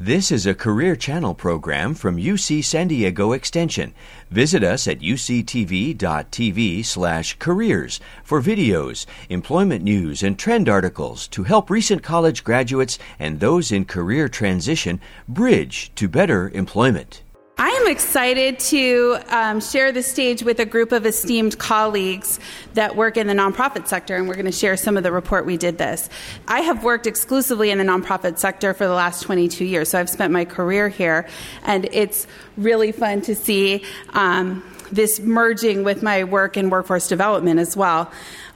This is a Career Channel program from UC San Diego Extension. Visit us at uctv.tv/careers for videos, employment news, and trend articles to help recent college graduates and those in career transition bridge to better employment. I am excited to share the stage with a group of esteemed colleagues that work in the nonprofit sector, and we're going to share some of the report we did this. I have worked exclusively in the nonprofit sector for the last 22 years, so I've spent my career here, and it's really fun to see this merging with my work in workforce development as well.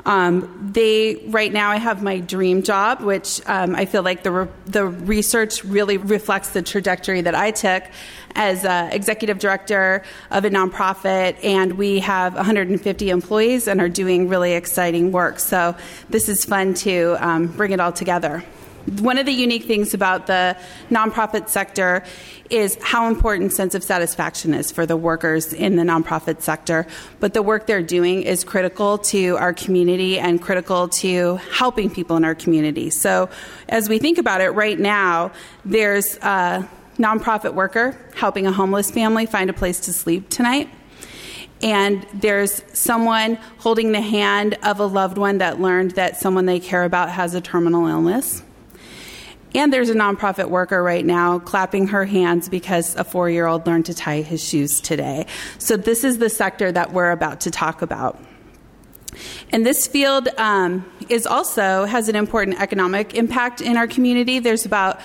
Right now I have my dream job, which I feel like the research really reflects the trajectory that I took as executive director of a nonprofit, and we have 150 employees and are doing really exciting work. So this is fun to bring it all together. One of the unique things about the nonprofit sector is how important sense of satisfaction is for the workers in the nonprofit sector. But the work they're doing is critical to our community and critical to helping people in our community. So as we think about it right now, there's a nonprofit worker helping a homeless family find a place to sleep tonight. And there's someone holding the hand of a loved one that learned that someone they care about has a terminal illness. And there's a nonprofit worker right now clapping her hands because a 4-year-old learned to tie his shoes today. So this is the sector that we're about to talk about. And this field has an important economic impact in our community. There's about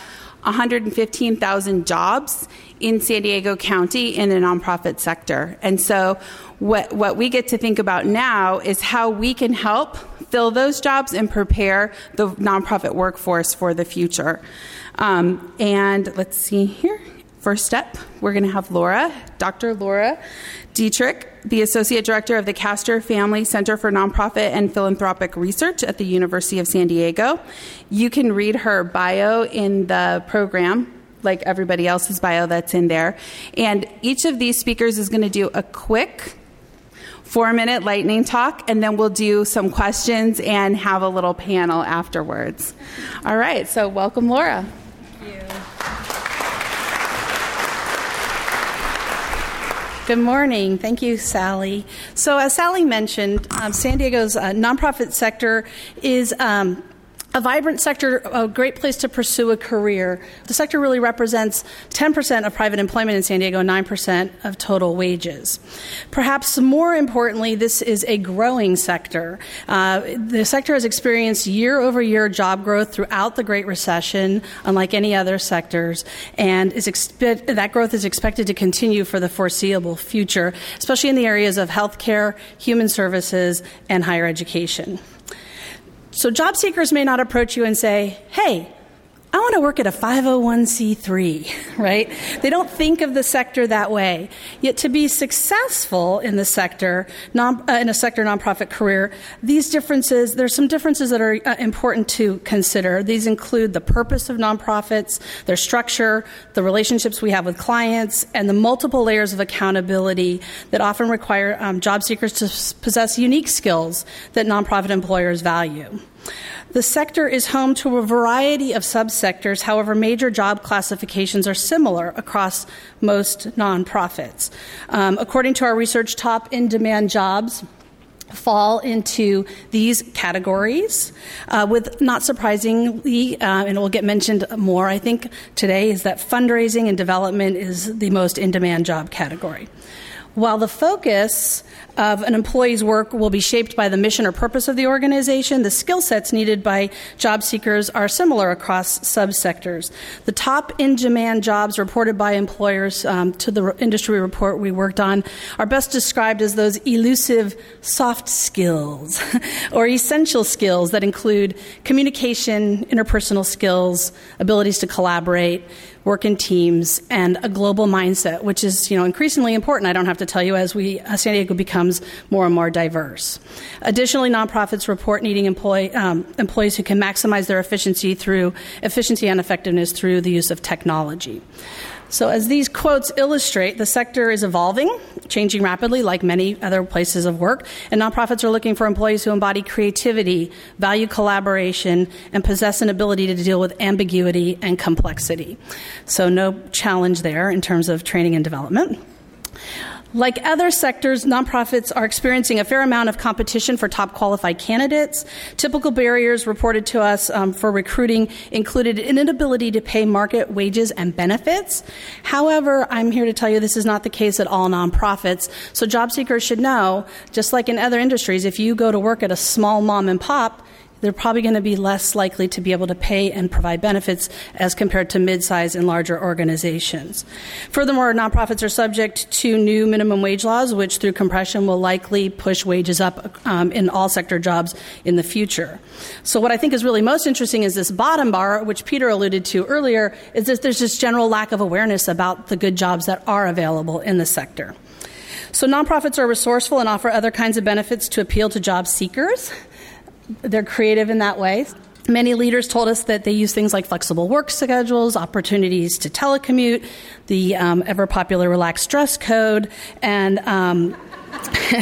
115,000 jobs in San Diego County in the nonprofit sector. And so what we get to think about now is how we can help fill those jobs and prepare the nonprofit workforce for the future. And let's see here. First up, we're going to have Dr. Laura Dietrich, the Associate Director of the Castor Family Center for Nonprofit and Philanthropic Research at the University of San Diego. You can read her bio in the program, like everybody else's bio that's in there. And each of these speakers is going to do a quick 4-minute lightning talk, and then we'll do some questions and have a little panel afterwards. All right, so welcome, Laura. Thank you. Good morning. Thank you, Sally. So as Sally mentioned, San Diego's nonprofit sector is a vibrant sector, a great place to pursue a career. The sector really represents 10% of private employment in San Diego, 9% of total wages. Perhaps more importantly, this is a growing sector. The sector has experienced year-over-year job growth throughout the Great Recession, unlike any other sectors, and is that growth is expected to continue for the foreseeable future, especially in the areas of healthcare, human services, and higher education. So job seekers may not approach you and say, hey, I want to work at a 501c3, right? They don't think of the sector that way. Yet to be successful in the sector, nonprofit career, there's some differences that are important to consider. These include the purpose of nonprofits, their structure, the relationships we have with clients, and the multiple layers of accountability that often require job seekers to possess unique skills that nonprofit employers value. The sector is home to a variety of subsectors. However, major job classifications are similar across most nonprofits. According to our research, top in-demand jobs fall into these categories, with not surprisingly, and it will get mentioned more, I think, today, is that fundraising and development is the most in-demand job category. While the focus of an employee's work will be shaped by the mission or purpose of the organization, the skill sets needed by job seekers are similar across subsectors. The top in-demand jobs reported by employers to the industry report we worked on are best described as those elusive soft skills or essential skills that include communication, interpersonal skills, abilities to collaborate, work in teams, and a global mindset, which is, increasingly important. I don't have to tell you as San Diego becomes more and more diverse. Additionally, nonprofits report needing employees who can maximize their efficiency and effectiveness through the use of technology. So as these quotes illustrate, the sector is evolving, changing rapidly like many other places of work, and nonprofits are looking for employees who embody creativity, value collaboration, and possess an ability to deal with ambiguity and complexity. So no challenge there in terms of training and development. Like other sectors, nonprofits are experiencing a fair amount of competition for top qualified candidates. Typical barriers reported to us for recruiting included an inability to pay market wages and benefits. However, I'm here to tell you this is not the case at all nonprofits. So job seekers should know, just like in other industries, if you go to work at a small mom and pop, they're probably going to be less likely to be able to pay and provide benefits as compared to mid-size and larger organizations. Furthermore, nonprofits are subject to new minimum wage laws, which through compression will likely push wages up in all sector jobs in the future. So what I think is really most interesting is this bottom bar, which Peter alluded to earlier, is that there's this general lack of awareness about the good jobs that are available in the sector. So nonprofits are resourceful and offer other kinds of benefits to appeal to job seekers. They're creative in that way. Many leaders told us that they use things like flexible work schedules, opportunities to telecommute, the ever-popular relaxed dress code, and the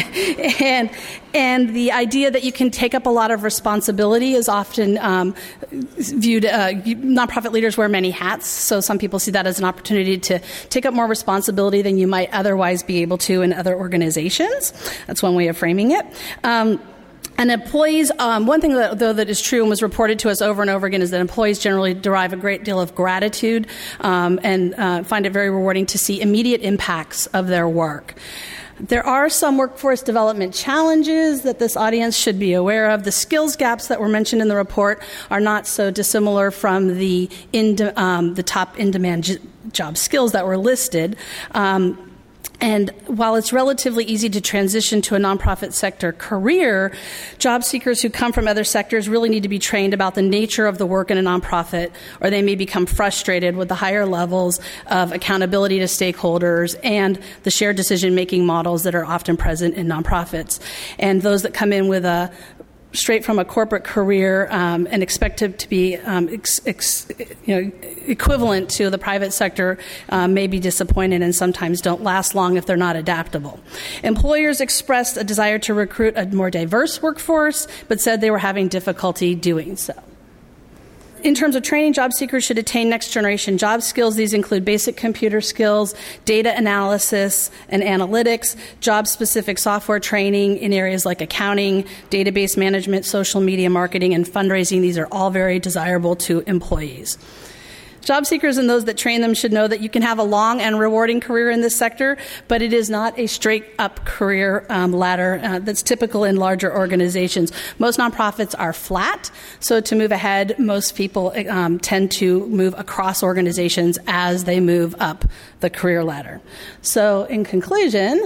idea that you can take up a lot of responsibility is often viewed. Nonprofit leaders wear many hats, so some people see that as an opportunity to take up more responsibility than you might otherwise be able to in other organizations. That's one way of framing it. And employees, one thing that is true and was reported to us over and over again is that employees generally derive a great deal of gratitude and find it very rewarding to see immediate impacts of their work. There are some workforce development challenges that this audience should be aware of. The skills gaps that were mentioned in the report are not so dissimilar from the top in-demand job skills that were listed. And while it's relatively easy to transition to a nonprofit sector career, job seekers who come from other sectors really need to be trained about the nature of the work in a nonprofit, or they may become frustrated with the higher levels of accountability to stakeholders and the shared decision-making models that are often present in nonprofits. And those that come in with a straight from a corporate career and expected to be equivalent to the private sector may be disappointed and sometimes don't last long if they're not adaptable. Employers expressed a desire to recruit a more diverse workforce, but said they were having difficulty doing so. In terms of training, job seekers should attain next-generation job skills. These include basic computer skills, data analysis and analytics, job-specific software training in areas like accounting, database management, social media marketing, and fundraising. These are all very desirable to employees. Job seekers and those that train them should know that you can have a long and rewarding career in this sector, but it is not a straight-up career ladder that's typical in larger organizations. Most nonprofits are flat, so to move ahead, most people tend to move across organizations as they move up the career ladder. So in conclusion,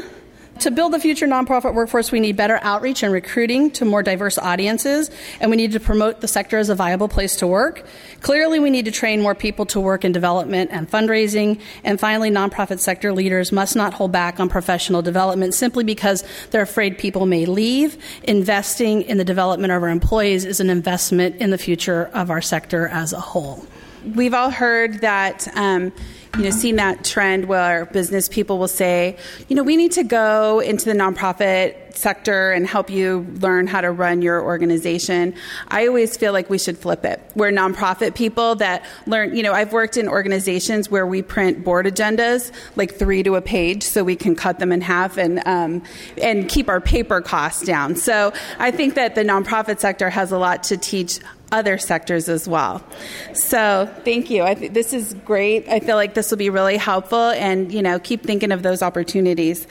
to build a future nonprofit workforce, we need better outreach and recruiting to more diverse audiences, and we need to promote the sector as a viable place to work. Clearly, we need to train more people to work in development and fundraising. And finally, nonprofit sector leaders must not hold back on professional development simply because they're afraid people may leave. Investing in the development of our employees is an investment in the future of our sector as a whole. We've all heard that, seen that trend where business people will say, we need to go into the nonprofit sector and help you learn how to run your organization. I always feel like we should flip it. We're nonprofit people that learn, I've worked in organizations where we print board agendas, like 3 to a page, so we can cut them in half and keep our paper costs down. So I think that the nonprofit sector has a lot to teach other sectors as well. So thank you. This is great. I feel like this will be really helpful, and keep thinking of those opportunities.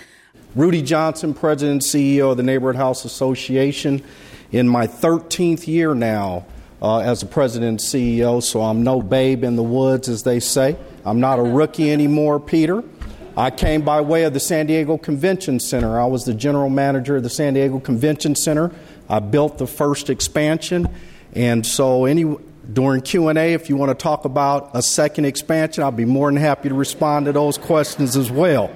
Rudy Johnson, President and CEO of the Neighborhood House Association, in my 13th year now as a President and CEO, so I'm no babe in the woods, as they say. I'm not a rookie anymore, Peter. I came by way of the San Diego Convention Center. I was the general manager of the San Diego Convention Center. I built the first expansion. And so during Q&A, if you want to talk about a second expansion, I'll be more than happy to respond to those questions as well.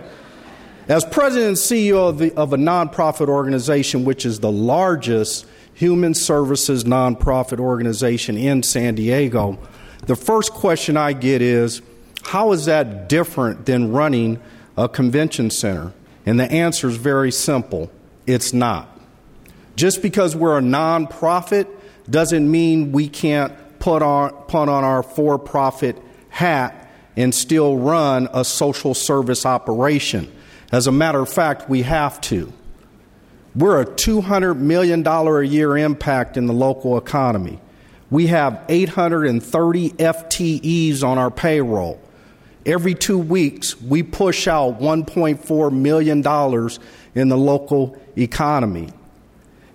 As president and CEO of a nonprofit organization, which is the largest human services nonprofit organization in San Diego, the first question I get is, How is that different than running a convention center? And the answer is very simple. It's not. Just because we're a nonprofit doesn't mean we can't put on our for-profit hat and still run a social service operation. As a matter of fact, we have to. We're a $200 million a year impact in the local economy. We have 830 FTEs on our payroll. Every 2 weeks, we push out $1.4 million in the local economy.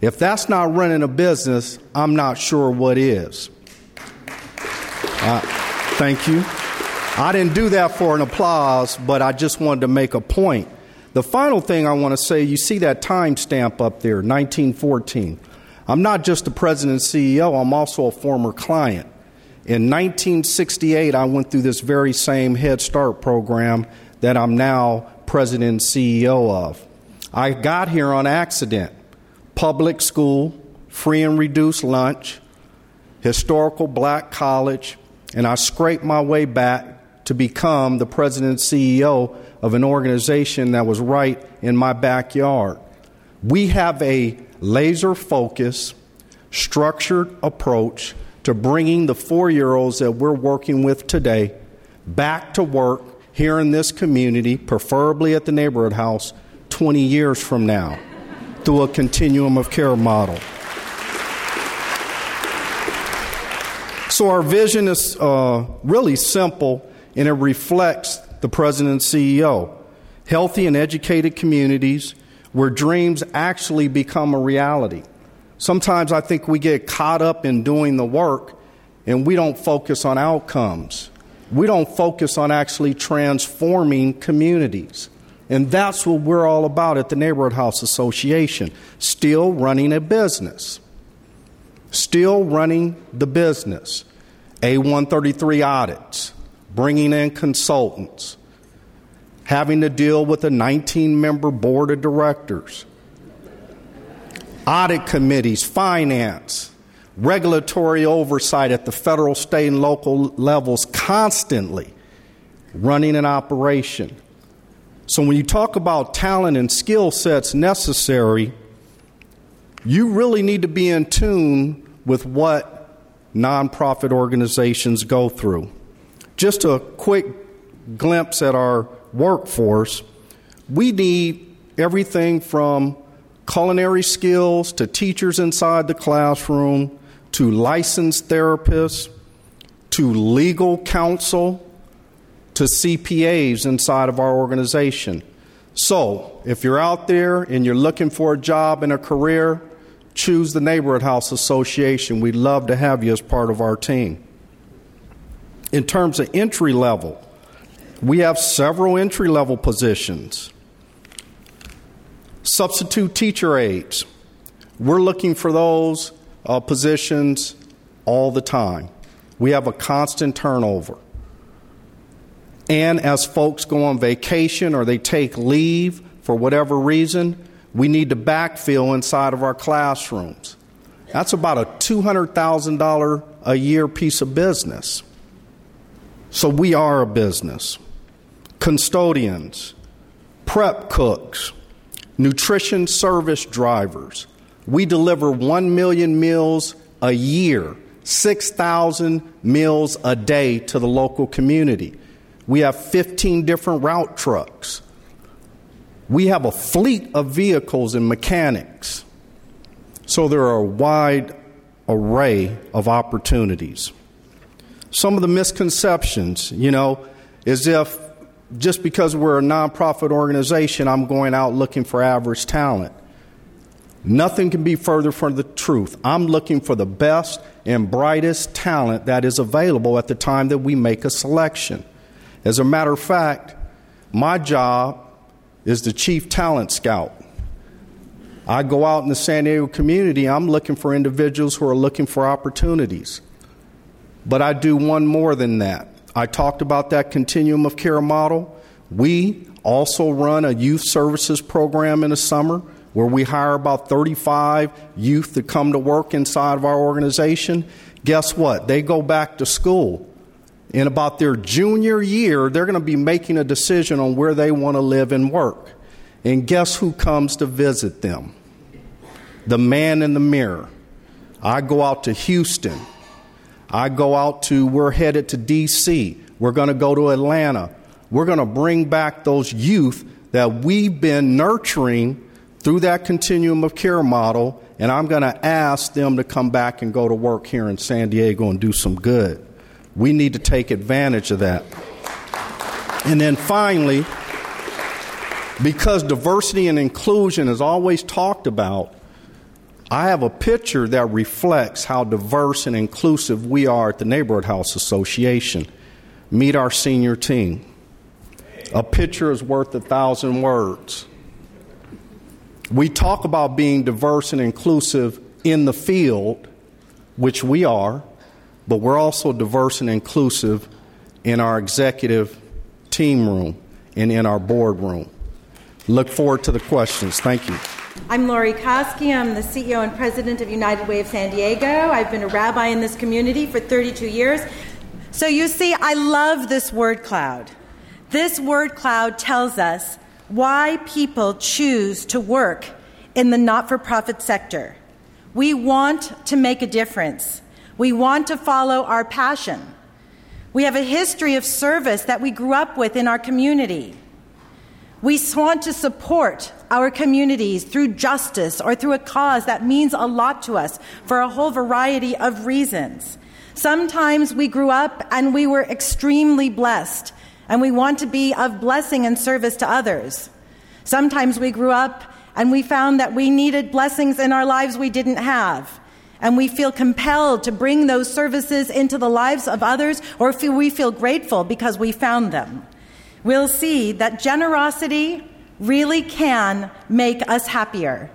If that's not running a business, I'm not sure what is. Thank you. I didn't do that for an applause, but I just wanted to make a point. The final thing I want to say, you see that time stamp up there, 1914. I'm not just the president and CEO, I'm also a former client. In 1968, I went through this very same Head Start program that I'm now president and CEO of. I got here on accident. Public school, free and reduced lunch, historical black college, and I scraped my way back to become the president and CEO of an organization that was right in my backyard. We have a laser-focused, structured approach to bringing the 4-year-olds that we're working with today back to work here in this community, preferably at the Neighborhood House, 20 years from now. Through a continuum of care model. So our vision is really simple, and it reflects the president and CEO. Healthy and educated communities where dreams actually become a reality. Sometimes I think we get caught up in doing the work, and we don't focus on outcomes. We don't focus on actually transforming communities. And that's what we're all about at the Neighborhood House Association, still running a business, still running the business, A-133 audits, bringing in consultants, having to deal with a 19-member board of directors, audit committees, finance, regulatory oversight at the federal, state, and local levels, constantly running an operation. So when you talk about talent and skill sets necessary, you really need to be in tune with what nonprofit organizations go through. Just a quick glimpse at our workforce. We need everything from culinary skills to teachers inside the classroom to licensed therapists to legal counsel to CPAs inside of our organization. So if you're out there and you're looking for a job and a career, choose the Neighborhood House Association. We'd love to have you as part of our team. In terms of entry level, we have several entry level positions. Substitute teacher aides. We're looking for those positions all the time. We have a constant turnover. And as folks go on vacation or they take leave for whatever reason, we need to backfill inside of our classrooms. That's about a $200,000 a year piece of business. So we are a business. Custodians, prep cooks, nutrition service drivers. We deliver 1 million meals a year, 6,000 meals a day to the local community. We have 15 different route trucks. We have a fleet of vehicles and mechanics. So there are a wide array of opportunities. Some of the misconceptions, is if just because we're a nonprofit organization, I'm going out looking for average talent. Nothing can be further from the truth. I'm looking for the best and brightest talent that is available at the time that we make a selection. As a matter of fact, my job is the chief talent scout. I go out in the San Diego community. I'm looking for individuals who are looking for opportunities. But I do one more than that. I talked about that continuum of care model. We also run a youth services program in the summer where we hire about 35 youth to come to work inside of our organization. Guess what? They go back to school. In about their junior year, they're going to be making a decision on where they want to live and work. And guess who comes to visit them? The man in the mirror. I go out to Houston. I go out to, we're headed to D.C. We're going to go to Atlanta. We're going to bring back those youth that we've been nurturing through that continuum of care model, and I'm going to ask them to come back and go to work here in San Diego and do some good. We need to take advantage of that. And then finally, because diversity and inclusion is always talked about, I have a picture that reflects how diverse and inclusive we are at the Neighborhood House Association. Meet our senior team. A picture is worth 1,000 words. We talk about being diverse and inclusive in the field, which we are, but we're also diverse and inclusive in our executive team room and in our board room. Look forward to the questions. Thank you. I'm Laurie Kosky. I'm the CEO and president of United Way of San Diego. I've been a rabbi in this community for 32 years. So you see, I love this word cloud. This word cloud tells us why people choose to work in the not-for-profit sector. We want to make a difference. We want to follow our passion. We have a history of service that we grew up with in our community. We want to support our communities through justice or through a cause that means a lot to us for a whole variety of reasons. Sometimes we grew up and we were extremely blessed, and we want to be of blessing and service to others. Sometimes we grew up and we found that we needed blessings in our lives we didn't have, and we feel compelled to bring those services into the lives of others, or we feel grateful because we found them. We'll see that generosity really can make us happier.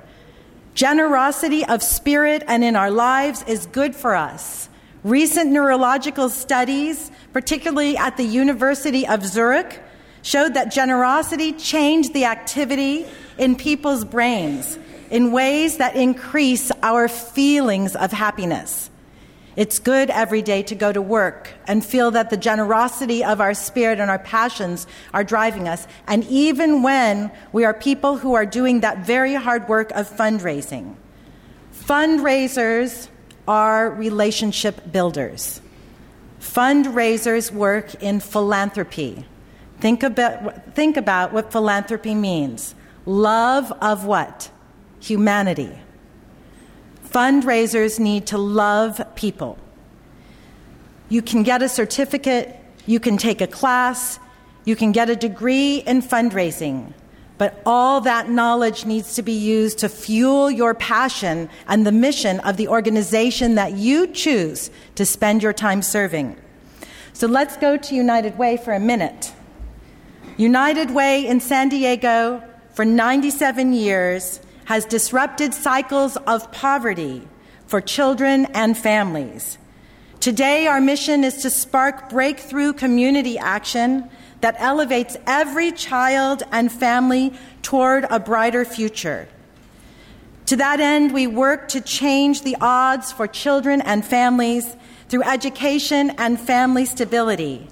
Generosity of spirit and in our lives is good for us. Recent neurological studies, particularly at the University of Zurich, showed that generosity changed the activity in people's brains in ways that increase our feelings of happiness. It's good every day to go to work and feel that the generosity of our spirit and our passions are driving us. And even when we are people who are doing that very hard work of fundraising. Fundraisers are relationship builders. Fundraisers work in philanthropy. Think about what philanthropy means. Love of what? Humanity. Fundraisers need to love people. You can get a certificate, you can take a class, you can get a degree in fundraising, but all that knowledge needs to be used to fuel your passion and the mission of the organization that you choose to spend your time serving. So let's go to United Way for a minute. United Way in San Diego for 97 years has disrupted cycles of poverty for children and families. Today, our mission is to spark breakthrough community action that elevates every child and family toward a brighter future. To that end, we work to change the odds for children and families through education and family stability.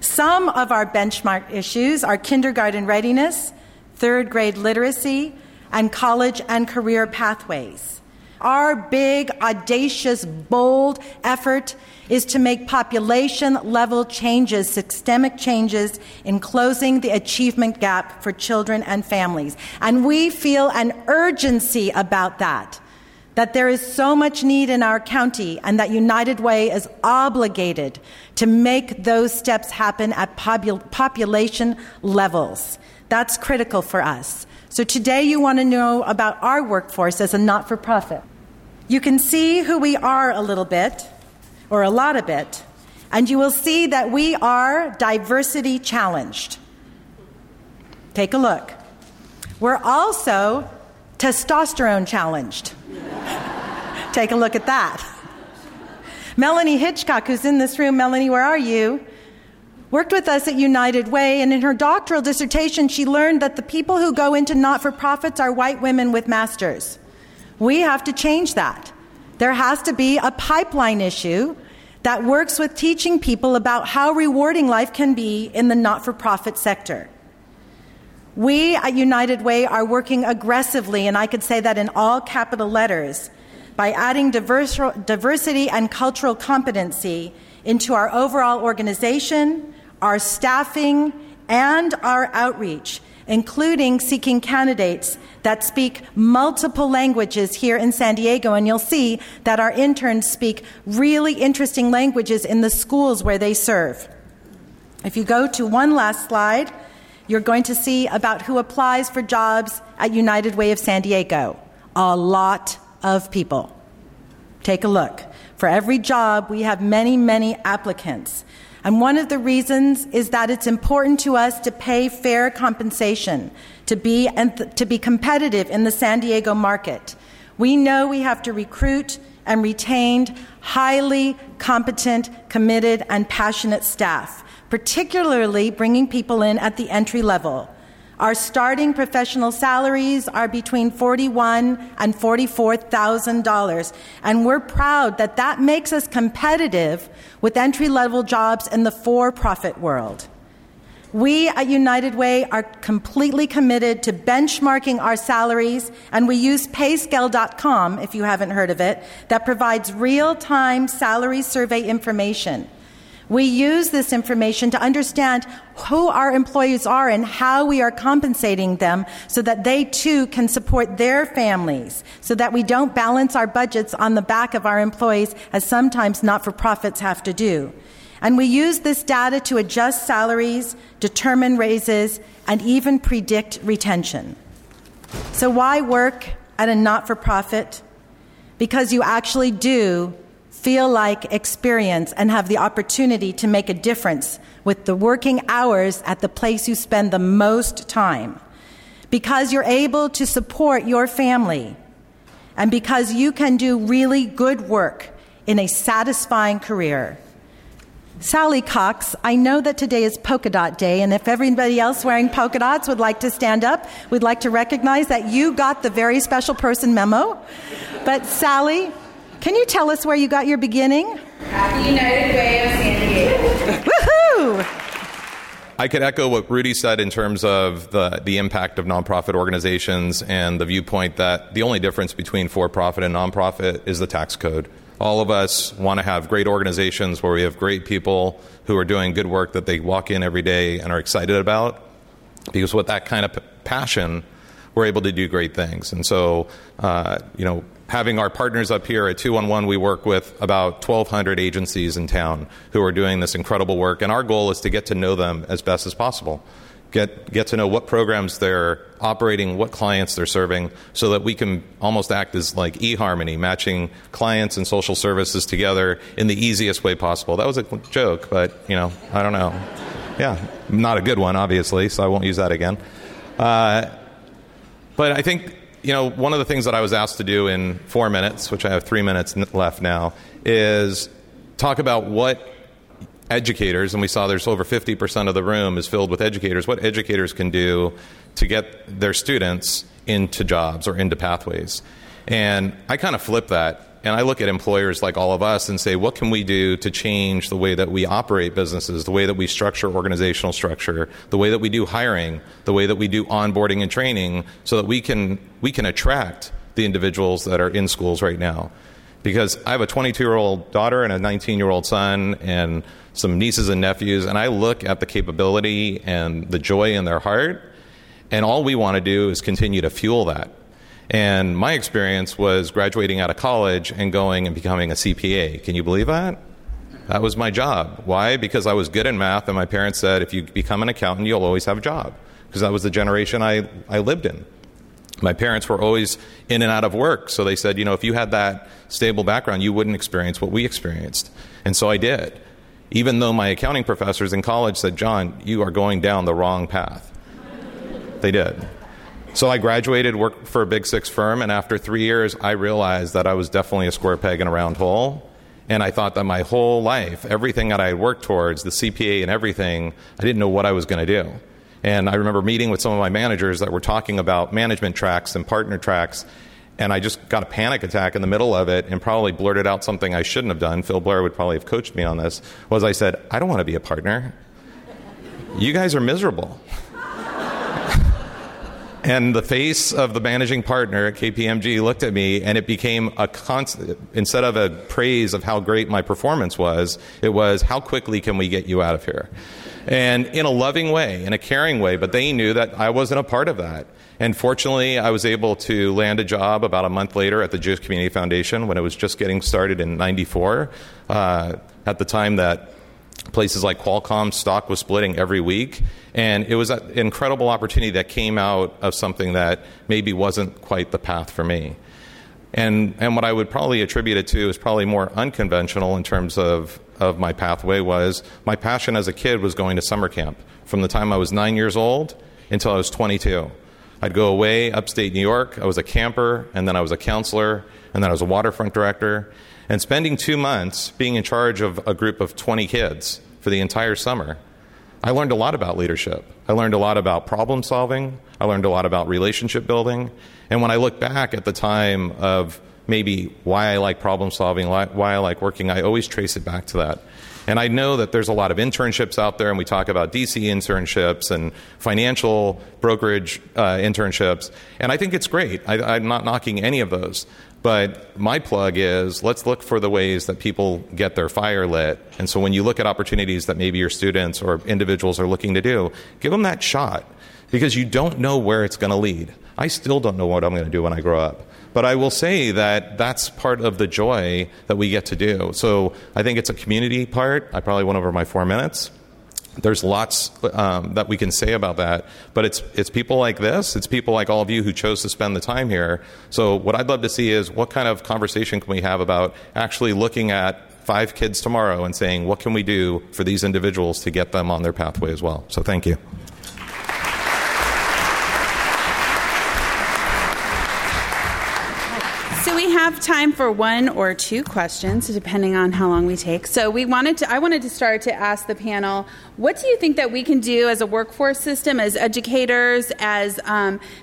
Some of our benchmark issues are kindergarten readiness, third grade literacy, and college and career pathways. Our big, audacious, bold effort is to make population-level changes, systemic changes, in closing the achievement gap for children and families. And we feel an urgency about that there is so much need in our county, and that United Way is obligated to make those steps happen at population levels. That's critical for us. So today you want to know about our workforce as a not-for-profit. You can see who we are a little bit, or a lot of it, and you will see that we are diversity challenged. Take a look. We're also testosterone challenged. Take a look at that. Melanie Hitchcock, who's in this room, Melanie, where are you? Worked with us at United Way, and in her doctoral dissertation, she learned that the people who go into not-for-profits are white women with masters. We have to change that. There has to be a pipeline issue that works with teaching people about how rewarding life can be in the not-for-profit sector. We at United Way are working aggressively, and I could say that in all capital letters, by adding diversity and cultural competency into our overall organization, our staffing, and our outreach, including seeking candidates that speak multiple languages here in San Diego. And you'll see that our interns speak really interesting languages in the schools where they serve. If you go to one last slide, you're going to see about who applies for jobs at United Way of San Diego. A lot of people. Take a look. For every job, we have many, many applicants. And one of the reasons is that it's important to us to pay fair compensation, to be competitive in the San Diego market. We know we have to recruit and retain highly competent, committed, and passionate staff, particularly bringing people in at the entry level. Our starting professional salaries are between $41,000 and $44,000, and we're proud that that makes us competitive with entry-level jobs in the for-profit world. We at United Way are completely committed to benchmarking our salaries, and we use PayScale.com, if you haven't heard of it, that provides real-time salary survey information. We use this information to understand who our employees are and how we are compensating them so that they too can support their families, so that we don't balance our budgets on the back of our employees as sometimes not-for-profits have to do. And we use this data to adjust salaries, determine raises, and even predict retention. So why work at a not-for-profit? Because you actually do feel like experience and have the opportunity to make a difference with the working hours at the place you spend the most time, because you're able to support your family, and because you can do really good work in a satisfying career. Sally Cox, I know that today is polka dot day, and if everybody else wearing polka dots would like to stand up, we'd like to recognize that you got the very special person memo. But Sally, can you tell us where you got your beginning? At the United Way of San Diego. Woohoo! I could echo what Rudy said in terms of the impact of nonprofit organizations and the viewpoint that the only difference between for-profit and nonprofit is the tax code. All of us want to have great organizations where we have great people who are doing good work that they walk in every day and are excited about, because with that kind of passion, we're able to do great things. And so, having our partners up here at 211, we work with about 1,200 agencies in town who are doing this incredible work. And our goal is to get to know them as best as possible, get to know what programs they're operating, what clients they're serving, so that we can almost act as like eHarmony, matching clients and social services together in the easiest way possible. That was a joke, but, I don't know. Yeah, not a good one, obviously, so I won't use that again. But I think one of the things that I was asked to do in 4 minutes, which I have 3 minutes left now, is talk about what educators, and we saw there's over 50% of the room is filled with educators, what educators can do to get their students into jobs or into pathways. And I kind of flip that, and I look at employers like all of us and say, what can we do to change the way that we operate businesses, the way that we structure organizational structure, the way that we do hiring, the way that we do onboarding and training, so that we can attract the individuals that are in schools right now? Because I have a 22-year-old daughter and a 19-year-old son and some nieces and nephews, and I look at the capability and the joy in their heart, and all we want to do is continue to fuel that. And my experience was graduating out of college and going and becoming a CPA. Can you believe that? That was my job. Why? Because I was good in math, and my parents said, if you become an accountant, you'll always have a job. Because that was the generation I lived in. My parents were always in and out of work, so they said, if you had that stable background, you wouldn't experience what we experienced. And so I did. Even though my accounting professors in college said, John, you are going down the wrong path. They did. So I graduated, worked for a Big Six firm, and after 3 years, I realized that I was definitely a square peg in a round hole. And I thought that my whole life, everything that I had worked towards, the CPA and everything, I didn't know what I was going to do. And I remember meeting with some of my managers that were talking about management tracks and partner tracks. And I just got a panic attack in the middle of it and probably blurted out something I shouldn't have done. Phil Blair would probably have coached me on this. Was I said, I don't want to be a partner. You guys are miserable. And the face of the managing partner at KPMG looked at me, and it became a constant, instead of a praise of how great my performance was, it was, how quickly can we get you out of here? And in a loving way, in a caring way, but they knew that I wasn't a part of that. And fortunately, I was able to land a job about a month later at the Jewish Community Foundation when it was just getting started in 94, at the time that places like Qualcomm stock was splitting every week. And it was an incredible opportunity that came out of something that maybe wasn't quite the path for me. And what I would probably attribute it to is probably more unconventional in terms of my pathway was my passion as a kid was going to summer camp. From the time I was 9 years old until I was 22. I'd go away upstate New York. I was a camper, and then I was a counselor, and then I was a waterfront director. And spending 2 months being in charge of a group of 20 kids for the entire summer, I learned a lot about leadership. I learned a lot about problem solving. I learned a lot about relationship building. And when I look back at the time of maybe why I like problem solving, why I like working, I always trace it back to that. And I know that there's a lot of internships out there, and we talk about DC internships and financial brokerage internships. And I think it's great. I'm not knocking any of those. But my plug is, let's look for the ways that people get their fire lit. And so when you look at opportunities that maybe your students or individuals are looking to do, give them that shot, because you don't know where it's going to lead. I still don't know what I'm going to do when I grow up. But I will say that that's part of the joy that we get to do. So I think it's a community part. I probably went over my 4 minutes. There's lots that we can say about that, but it's people like this, it's people like all of you who chose to spend the time here. So what I'd love to see is what kind of conversation can we have about actually looking at 5 kids tomorrow and saying, what can we do for these individuals to get them on their pathway as well? So thank you. So we have time for 1 or 2 questions, depending on how long we take. So I wanted to start to ask the panel, what do you think that we can do as a workforce system, as educators, as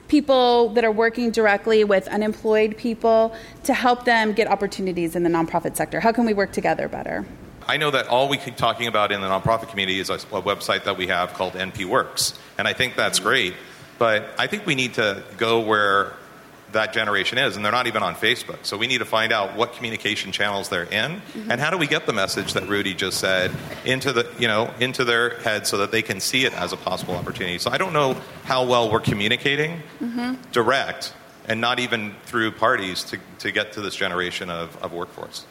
people that are working directly with unemployed people to help them get opportunities in the nonprofit sector? How can we work together better? I know that all we keep talking about in the nonprofit community is a website that we have called NPWorks, and I think that's great. But I think we need to go where that generation is, and they're not even on Facebook. So we need to find out what communication channels they're in, and how do we get the message that Rudy just said into their head so that they can see it as a possible opportunity. So I don't know how well we're communicating direct and not even through parties to get to this generation of workforce.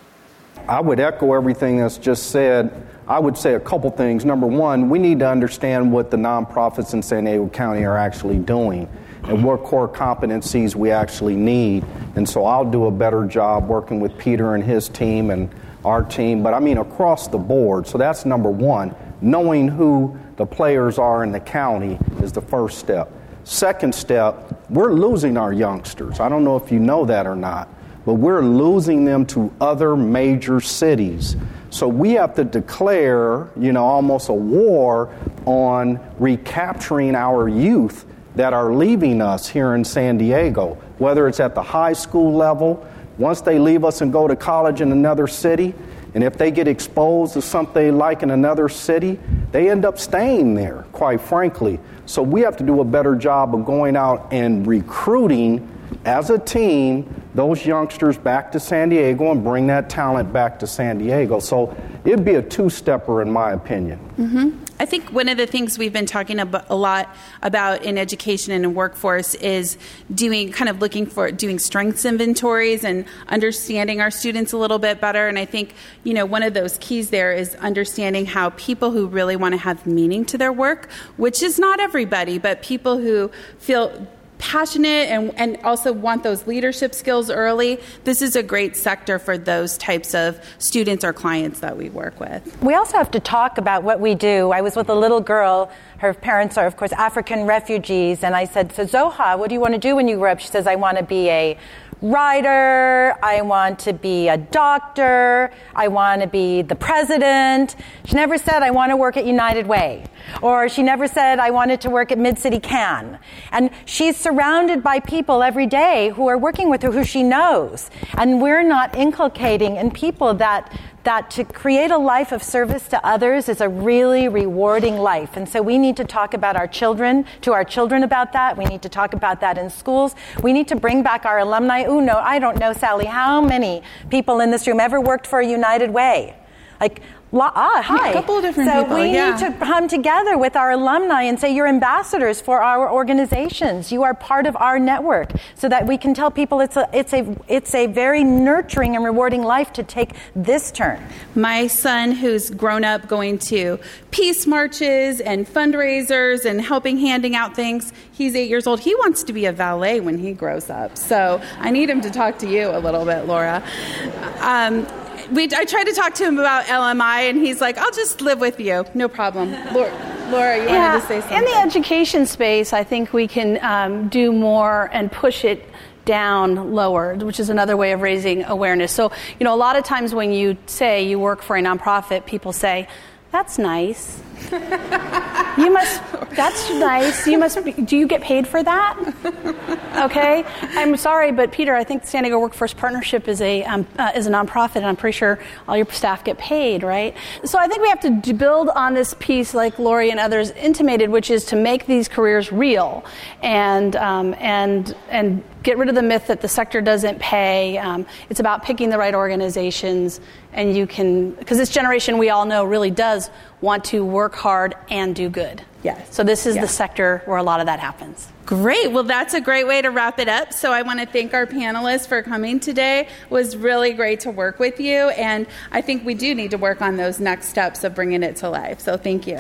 I would echo everything that's just said. I would say a couple things. Number one, we need to understand what the nonprofits in San Diego County are actually doing, and what core competencies we actually need. And so I'll do a better job working with Peter and his team and our team, but I mean across the board. So that's number one. Knowing who the players are in the county is the first step. Second step, we're losing our youngsters. I don't know if you know that or not, but we're losing them to other major cities. So we have to declare, almost a war on recapturing our youth that are leaving us here in San Diego, whether it's at the high school level, once they leave us and go to college in another city, and if they get exposed to something like in another city, they end up staying there, quite frankly. So we have to do a better job of going out and recruiting as a team those youngsters back to San Diego and bring that talent back to San Diego. So it'd be a two-stepper in my opinion. I think one of the things we've been talking a lot about in education and in workforce is looking for strengths inventories and understanding our students a little bit better. And I think, one of those keys there is understanding how people who really want to have meaning to their work, which is not everybody, but people who feel passionate and also want those leadership skills early. This is a great sector for those types of students or clients that we work with. We also have to talk about what we do. I was with a little girl. Her parents are, of course, African refugees. And I said, so Zoha, what do you want to do when you grow up? She says, I want to be a writer, I want to be a doctor, I want to be the president. She never said, I want to work at United Way. Or she never said, I wanted to work at Mid City Can. And she's surrounded by people every day who are working with her, who she knows. And we're not inculcating in people that to create a life of service to others is a really rewarding life. And so we need to talk about our children about that. We need to talk about that in schools. We need to bring back our alumni. Ooh, no, I don't know, Sally, how many people in this room ever worked for United Way? Like, hi. A couple of different people. So we need to come together with our alumni and say, you're ambassadors for our organizations. You are part of our network, so that we can tell people it's a very nurturing and rewarding life to take this turn. My son, who's grown up going to peace marches and fundraisers and handing out things, he's 8 years old. He wants to be a valet when he grows up. So I need him to talk to you a little bit, Laura. I tried to talk to him about LMI, and he's like, I'll just live with you. No problem. Laura, you wanted to say something? In the education space, I think we can do more and push it down lower, which is another way of raising awareness. So, a lot of times when you say you work for a nonprofit, people say, that's nice. That's nice. Do you get paid for that? Okay. I'm sorry, but Peter, I think San Diego Workforce Partnership is a nonprofit, and I'm pretty sure all your staff get paid, right? So I think we have to build on this piece, like Laurie and others intimated, which is to make these careers real and get rid of the myth that the sector doesn't pay. It's about picking the right organizations, and because this generation, we all know, really does want to work hard and do good. Yes. So this is the sector where a lot of that happens. Great. Well, that's a great way to wrap it up. So I want to thank our panelists for coming today. It was really great to work with you, and I think we do need to work on those next steps of bringing it to life. So thank you.